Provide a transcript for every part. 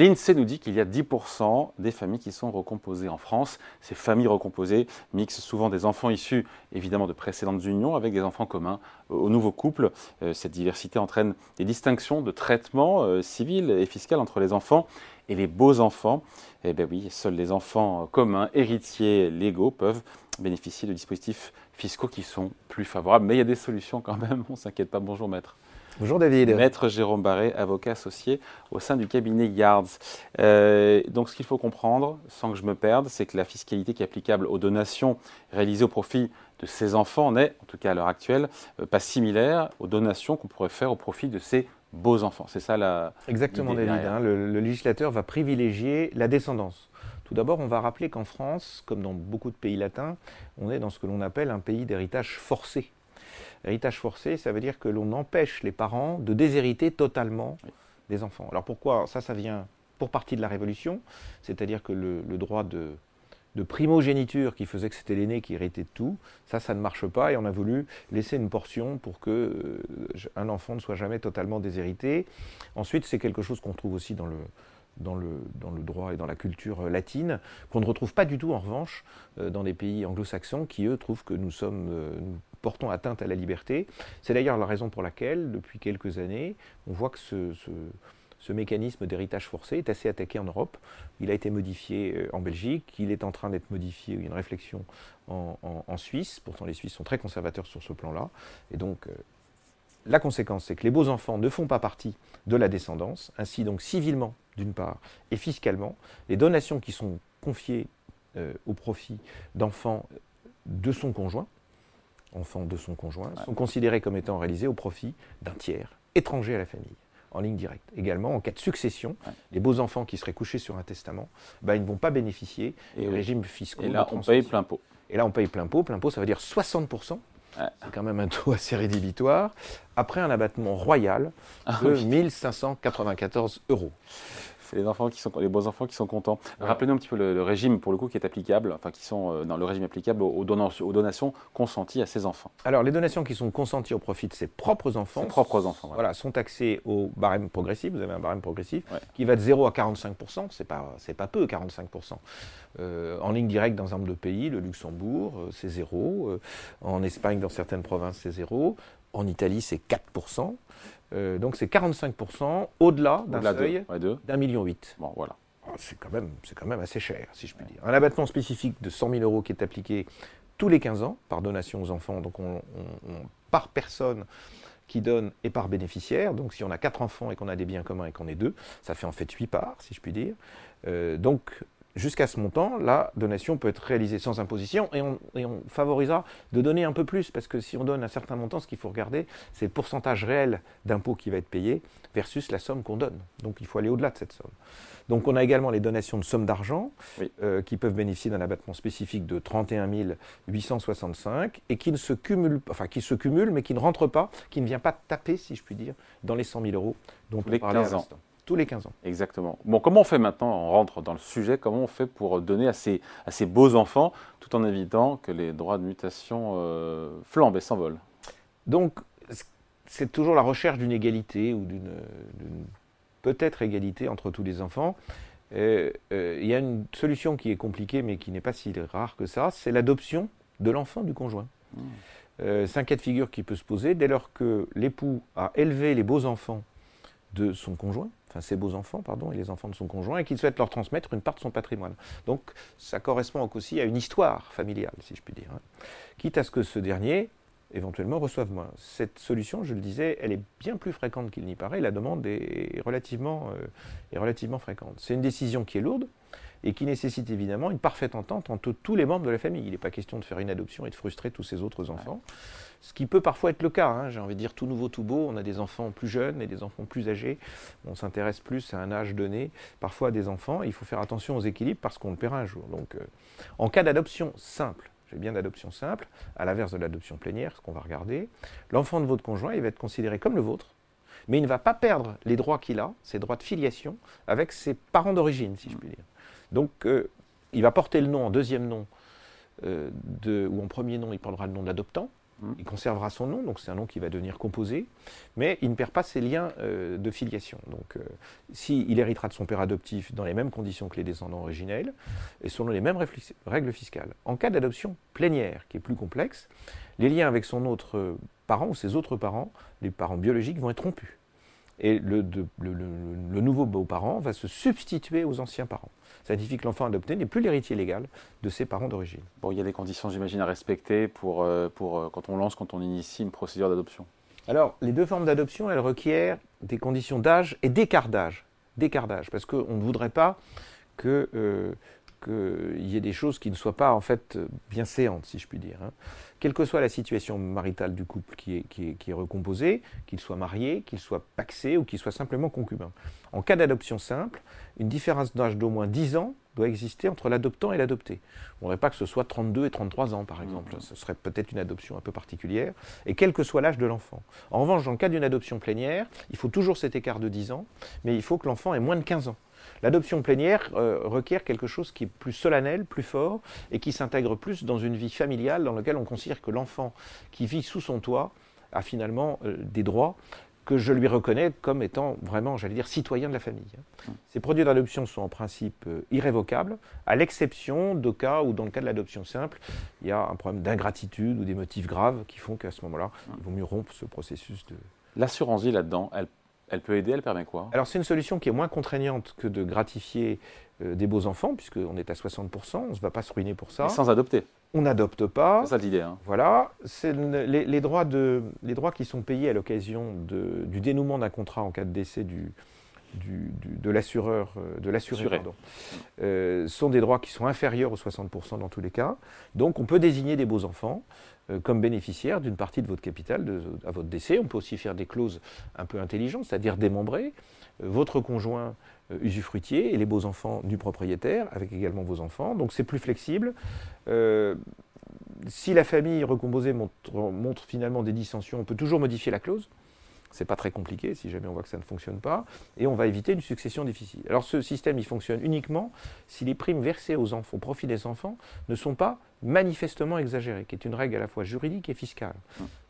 L'INSEE nous dit qu'il y a 10% des familles qui sont recomposées en France. Ces familles recomposées mixent souvent des enfants issus évidemment de précédentes unions avec des enfants communs aux nouveaux couples. Cette diversité entraîne des distinctions de traitement civil et fiscal entre les enfants et les beaux-enfants. Eh bien oui, seuls les enfants communs, héritiers légaux peuvent bénéficier de dispositifs fiscaux qui sont plus favorables. Mais il y a des solutions quand même, on ne s'inquiète pas. Bonjour maître. Bonjour David. Maître Jérôme Barré, avocat associé au sein du cabinet Yards. Donc ce qu'il faut comprendre, sans que je me perde, c'est que la fiscalité qui est applicable aux donations réalisées au profit de ses enfants n'est, en tout cas à l'heure actuelle, pas similaire aux donations qu'on pourrait faire au profit de ses beaux enfants. C'est ça la... Exactement David, le législateur va privilégier la descendance. Tout d'abord, on va rappeler qu'en France, comme dans beaucoup de pays latins, on est dans ce que l'on appelle un pays d'héritage forcé. Héritage forcé, ça veut dire que l'on empêche les parents de déshériter totalement des enfants. Alors pourquoi ? Ça vient pour partie de la Révolution, c'est-à-dire que le droit de primogéniture qui faisait que c'était l'aîné qui héritait de tout, ça ne marche pas et on a voulu laisser une portion pour que un enfant ne soit jamais totalement déshérité. Ensuite, c'est quelque chose qu'on trouve aussi dans le droit et dans la culture latine, qu'on ne retrouve pas du tout en revanche dans les pays anglo-saxons qui, eux, trouvent que nous portons atteinte à la liberté. C'est d'ailleurs la raison pour laquelle, depuis quelques années, on voit que ce mécanisme d'héritage forcé est assez attaqué en Europe. Il a été modifié en Belgique, il est en train d'être modifié, il y a une réflexion en Suisse. Pourtant, les Suisses sont très conservateurs sur ce plan-là. Et donc, la conséquence, c'est que les beaux-enfants ne font pas partie de la descendance. Ainsi, donc, civilement, d'une part, et fiscalement, les donations qui sont confiées au profit d'enfants de son conjoint, sont considérées comme étant réalisées au profit d'un tiers étranger à la famille, en ligne directe. Également, en cas de succession, les beaux-enfants qui seraient couchés sur un testament, ils ne vont pas bénéficier des régimes fiscaux. Et là, on paye plein pot. Plein pot, ça veut dire 60%. Ouais. C'est quand même un taux assez rédhibitoire, après un abattement royal de 1594 €. C'est les beaux-enfants qui sont contents. Ouais. Rappelez-nous un petit peu le régime, pour le coup, qui est applicable, le régime applicable aux donations consenties à ses enfants. Alors, les donations qui sont consenties au profit de ses propres enfants, ouais. Sont taxées au barème progressif. Vous avez un barème progressif qui va de 0 à 45%. C'est pas peu, 45%. En ligne directe, dans un nombre de pays, le Luxembourg, c'est 0. En Espagne, dans certaines provinces, c'est 0. En Italie, c'est 4%. Donc c'est 45% au-delà d'un seuil d'1,8 million. Bon, voilà. C'est quand même assez cher, si je puis dire. Un abattement spécifique de 100 000 € qui est appliqué tous les 15 ans par donation aux enfants, donc on par personne qui donne et par bénéficiaire. Donc si on a 4 enfants et qu'on a des biens communs et qu'on est 2, ça fait en fait 8 parts, si je puis dire. Donc jusqu'à ce montant, la donation peut être réalisée sans imposition et on favorisera de donner un peu plus parce que si on donne un certain montant, ce qu'il faut regarder, c'est le pourcentage réel d'impôt qui va être payé versus la somme qu'on donne. Donc, il faut aller au-delà de cette somme. Donc, on a également les donations de sommes d'argent qui peuvent bénéficier d'un abattement spécifique de 31 865 et qui se cumulent, mais qui ne rentrent pas, qui ne vient pas taper, si je puis dire, dans les 100 000 € dont on parlait à l'instant. Tous les 15 ans. Exactement. Bon, comment on fait maintenant ? On rentre dans le sujet. Comment on fait pour donner à ces beaux enfants, tout en évitant que les droits de mutation flambent et s'envolent ? Donc, c'est toujours la recherche d'une égalité ou d'une peut-être égalité entre tous les enfants. Il y a une solution qui est compliquée, mais qui n'est pas si rare que ça. C'est l'adoption de l'enfant du conjoint. C'est un cas de figure qui peut se poser dès lors que l'époux a élevé les beaux enfants de son conjoint, ses beaux-enfants, et les enfants de son conjoint, et qu'il souhaite leur transmettre une part de son patrimoine. Donc, ça correspond aussi à une histoire familiale, si je puis dire, quitte à ce que ce dernier, éventuellement, reçoive moins. Cette solution, je le disais, elle est bien plus fréquente qu'il n'y paraît, la demande est relativement fréquente. C'est une décision qui est lourde, et qui nécessite évidemment une parfaite entente entre tous les membres de la famille. Il n'est pas question de faire une adoption et de frustrer tous ces autres enfants, ce qui peut parfois être le cas. J'ai envie de dire tout nouveau, tout beau, on a des enfants plus jeunes et des enfants plus âgés, on s'intéresse plus à un âge donné, parfois à des enfants, et il faut faire attention aux équilibres parce qu'on le paiera un jour. Donc, en cas d'adoption simple, à l'inverse de l'adoption plénière, ce qu'on va regarder, l'enfant de votre conjoint, il va être considéré comme le vôtre, mais il ne va pas perdre les droits qu'il a, ses droits de filiation, avec ses parents d'origine, si je puis dire. Donc, il va porter le nom en deuxième nom, ou en premier nom, il prendra le nom de l'adoptant, Il conservera son nom, donc c'est un nom qui va devenir composé, mais il ne perd pas ses liens de filiation. Donc, s'il héritera de son père adoptif dans les mêmes conditions que les descendants originels, et selon les mêmes règles fiscales. En cas d'adoption plénière, qui est plus complexe, les liens avec son autre parent ou ses autres parents, les parents biologiques, vont être rompus. Et le nouveau beau-parent va se substituer aux anciens parents. Ça signifie que l'enfant adopté n'est plus l'héritier légal de ses parents d'origine. Bon, il y a des conditions, j'imagine, à respecter pour quand on initie une procédure d'adoption. Alors, les deux formes d'adoption, elles requièrent des conditions d'âge et d'écart d'âge. Parce qu'on ne voudrait pas qu'il y ait des choses qui ne soient pas, en fait, bienséantes, si je puis dire. Hein. Quelle que soit la situation maritale du couple qui est recomposée, qu'il soit marié, qu'il soit pacsé ou qu'il soit simplement concubin. En cas d'adoption simple, une différence d'âge d'au moins 10 ans doit exister entre l'adoptant et l'adopté. On ne voudrait pas que ce soit 32 et 33 ans, par exemple. Ce serait peut-être une adoption un peu particulière, et quel que soit l'âge de l'enfant. En revanche, dans le cas d'une adoption plénière, il faut toujours cet écart de 10 ans, mais il faut que l'enfant ait moins de 15 ans. L'adoption plénière requiert quelque chose qui est plus solennel, plus fort, et qui s'intègre plus dans une vie familiale dans laquelle on considère que l'enfant qui vit sous son toit a finalement des droits que je lui reconnais comme étant vraiment, citoyen de la famille. Ces produits d'adoption sont en principe irrévocables, à l'exception de cas où, dans le cas de l'adoption simple, il y a un problème d'ingratitude ou des motifs graves qui font qu'à ce moment-là, il vaut mieux rompre ce processus de... L'assurance vie là-dedans, elle peut aider, elle permet quoi ? Alors c'est une solution qui est moins contraignante que de gratifier des beaux-enfants, puisqu'on est à 60%, on ne va pas se ruiner pour ça. Et sans adopter. On n'adopte pas. C'est ça l'idée. Hein. Voilà. C'est les droits qui sont payés à l'occasion du dénouement d'un contrat en cas de décès de l'assuré, sont des droits qui sont inférieurs aux 60% dans tous les cas. Donc on peut désigner des beaux-enfants comme bénéficiaires d'une partie de votre capital à votre décès. On peut aussi faire des clauses un peu intelligentes, c'est-à-dire démembrer votre conjoint usufruitier et les beaux-enfants du propriétaire, avec également vos enfants. Donc c'est plus flexible. Si la famille recomposée montre finalement des dissensions, on peut toujours modifier la clause. C'est pas très compliqué si jamais on voit que ça ne fonctionne pas. Et on va éviter une succession difficile. Alors ce système, il fonctionne uniquement si les primes versées au profit des enfants ne sont pas manifestement exagérées, qui est une règle à la fois juridique et fiscale.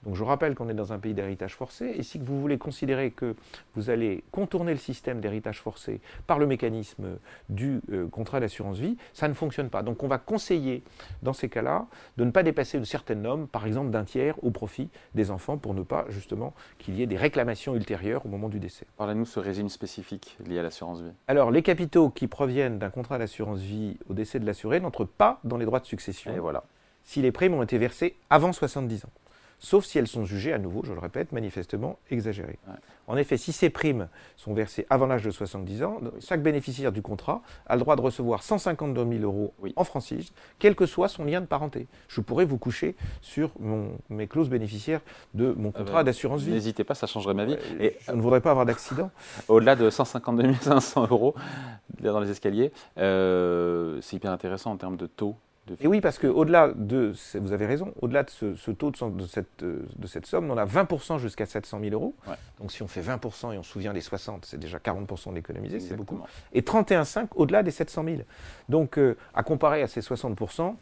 Donc je rappelle qu'on est dans un pays d'héritage forcé. Et si vous voulez considérer que vous allez contourner le système d'héritage forcé par le mécanisme du contrat d'assurance vie, ça ne fonctionne pas. Donc on va conseiller dans ces cas-là de ne pas dépasser une certaine norme, par exemple d'un tiers au profit des enfants, pour ne pas justement qu'il y ait des réclamations ultérieures au moment du décès. Parlez-nous de ce régime spécifique lié à l'assurance vie. Alors, les capitaux qui proviennent d'un contrat d'assurance vie au décès de l'assuré n'entrent pas dans les droits de succession si les primes ont été versées avant 70 ans, sauf si elles sont jugées, à nouveau, je le répète, manifestement exagérées. Ouais. En effet, si ces primes sont versées avant l'âge de 70 ans, chaque bénéficiaire du contrat a le droit de recevoir 152 000 € en franchise, quel que soit son lien de parenté. Je pourrais vous coucher sur mes clauses bénéficiaires de mon contrat d'assurance vie. N'hésitez pas, ça changerait ma vie. Et je ne voudrais pas avoir d'accident. Au-delà de 152 500 € dans les escaliers, c'est hyper intéressant en termes de taux. Et oui, parce qu'au-delà de, vous avez raison, au-delà de ce taux de cette somme, on a 20% jusqu'à 700 000 €. Ouais. Donc si on fait 20% et on se souvient des 60, c'est déjà 40% d'économiser, c'est beaucoup. Et 31,5 au-delà des 700 000. Donc à comparer à ces 60%,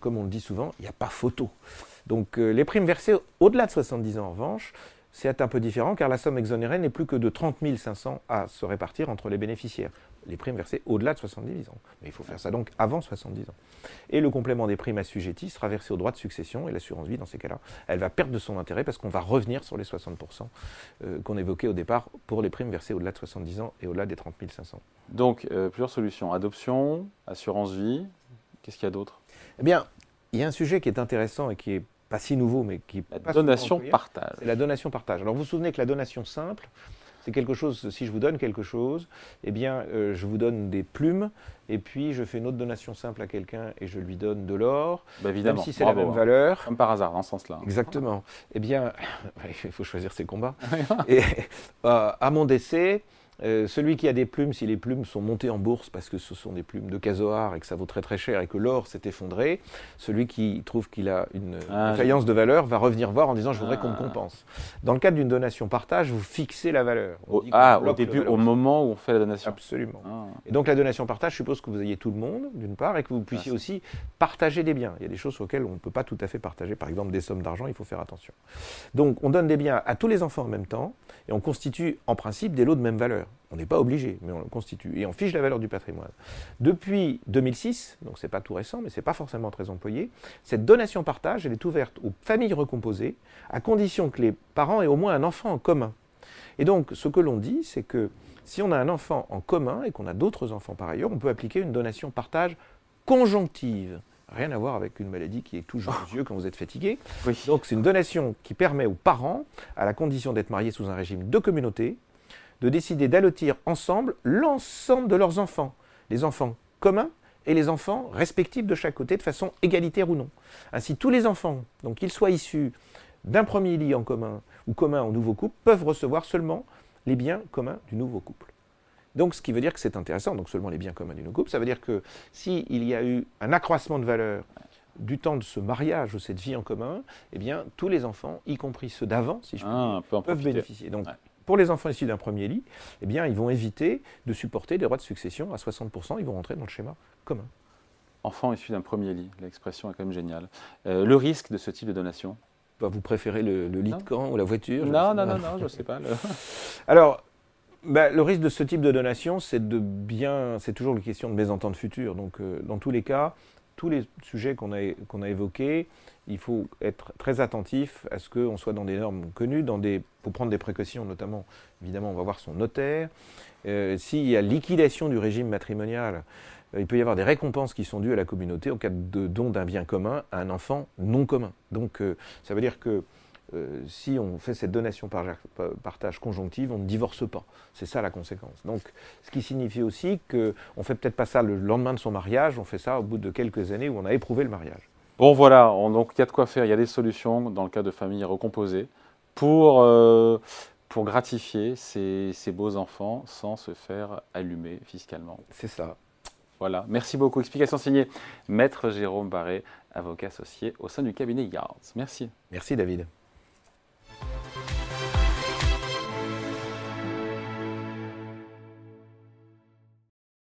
comme on le dit souvent, il n'y a pas photo. Donc les primes versées au-delà de 70 ans, en revanche, c'est un peu différent car la somme exonérée n'est plus que de 30 500 à se répartir entre les bénéficiaires. Les primes versées au-delà de 70 ans. Mais il faut faire ça donc avant 70 ans. Et le complément des primes assujetties sera versé au droit de succession et l'assurance vie, dans ces cas-là, elle va perdre de son intérêt parce qu'on va revenir sur les 60% qu'on évoquait au départ pour les primes versées au-delà de 70 ans et au-delà des 30 500. Donc, plusieurs solutions. Adoption, assurance vie, qu'est-ce qu'il y a d'autre ? Eh bien, il y a un sujet qui est intéressant et qui est pas si nouveau, mais qui est la donation-partage. C'est la donation-partage. Alors, vous vous souvenez que la donation simple, c'est quelque chose, si je vous donne quelque chose, eh bien, je vous donne des plumes et puis je fais une autre donation simple à quelqu'un et je lui donne de l'or, évidemment. Même si c'est la même valeur. Comme par hasard, dans ce sens-là. Exactement. Eh bien, il faut choisir ses combats. Et à mon décès, Celui qui a des plumes, si les plumes sont montées en bourse parce que ce sont des plumes de casoar et que ça vaut très très cher et que l'or s'est effondré, celui qui trouve qu'il a une faillance de valeur va revenir voir en disant je voudrais qu'on me compense. Dans le cadre d'une donation partage, vous fixez la valeur. Au début, au moment où on fait la donation. Absolument. Et donc la donation partage suppose que vous ayez tout le monde d'une part et que vous puissiez aussi partager des biens. Il y a des choses auxquelles on ne peut pas tout à fait partager. Par exemple des sommes d'argent, il faut faire attention. Donc on donne des biens à tous les enfants en même temps et on constitue en principe des lots de même valeur. On n'est pas obligé, mais on le constitue. Et on fiche la valeur du patrimoine. Depuis 2006, donc ce n'est pas tout récent, mais ce n'est pas forcément très employé, cette donation-partage, elle est ouverte aux familles recomposées, à condition que les parents aient au moins un enfant en commun. Et donc, ce que l'on dit, c'est que si on a un enfant en commun et qu'on a d'autres enfants par ailleurs, on peut appliquer une donation-partage conjonctive. Rien à voir avec une maladie qui est toujours aux yeux quand vous êtes fatigué. Oui. Donc, c'est une donation qui permet aux parents, à la condition d'être mariés sous un régime de communauté, de décider d'allotir ensemble l'ensemble de leurs enfants, les enfants communs et les enfants respectifs de chaque côté, de façon égalitaire ou non. Ainsi, tous les enfants, donc qu'ils soient issus d'un premier lit en commun ou commun au nouveau couple, peuvent recevoir seulement les biens communs du nouveau couple. Donc, ce qui veut dire que c'est intéressant, donc seulement les biens communs du nouveau couple, ça veut dire que s'il y a eu un accroissement de valeur du temps de ce mariage ou cette vie en commun, eh bien, tous les enfants, y compris ceux d'avant, si je peux dire, peuvent bénéficier. Donc, pour les enfants issus d'un premier lit, eh bien, ils vont éviter de supporter des droits de succession à 60%. Ils vont rentrer dans le schéma commun. Enfants issus d'un premier lit, l'expression est quand même géniale. Le risque de ce type de donation ? Vous préférez le lit de camp ou la voiture ? Non, je ne sais pas. Alors, le risque de ce type de donation, c'est toujours une question de mésentente future. Donc, dans tous les cas, tous les sujets qu'on a évoqués, il faut être très attentif à ce qu'on soit dans des normes connues, pour prendre des précautions, notamment, évidemment, on va voir son notaire. S'il y a liquidation du régime matrimonial, il peut y avoir des récompenses qui sont dues à la communauté au cas de don d'un bien commun à un enfant non commun. Donc, ça veut dire que si on fait cette donation partage conjonctive, on ne divorce pas. C'est ça la conséquence. Donc, ce qui signifie aussi qu'on ne fait peut-être pas ça le lendemain de son mariage, on fait ça au bout de quelques années où on a éprouvé le mariage. Bon voilà, donc il y a de quoi faire, il y a des solutions dans le cas de familles recomposées pour gratifier ces beaux enfants sans se faire allumer fiscalement. C'est ça. Voilà, merci beaucoup. Explication signée Maître Jérôme Barré, avocat associé au sein du cabinet Yards. Merci. Merci David.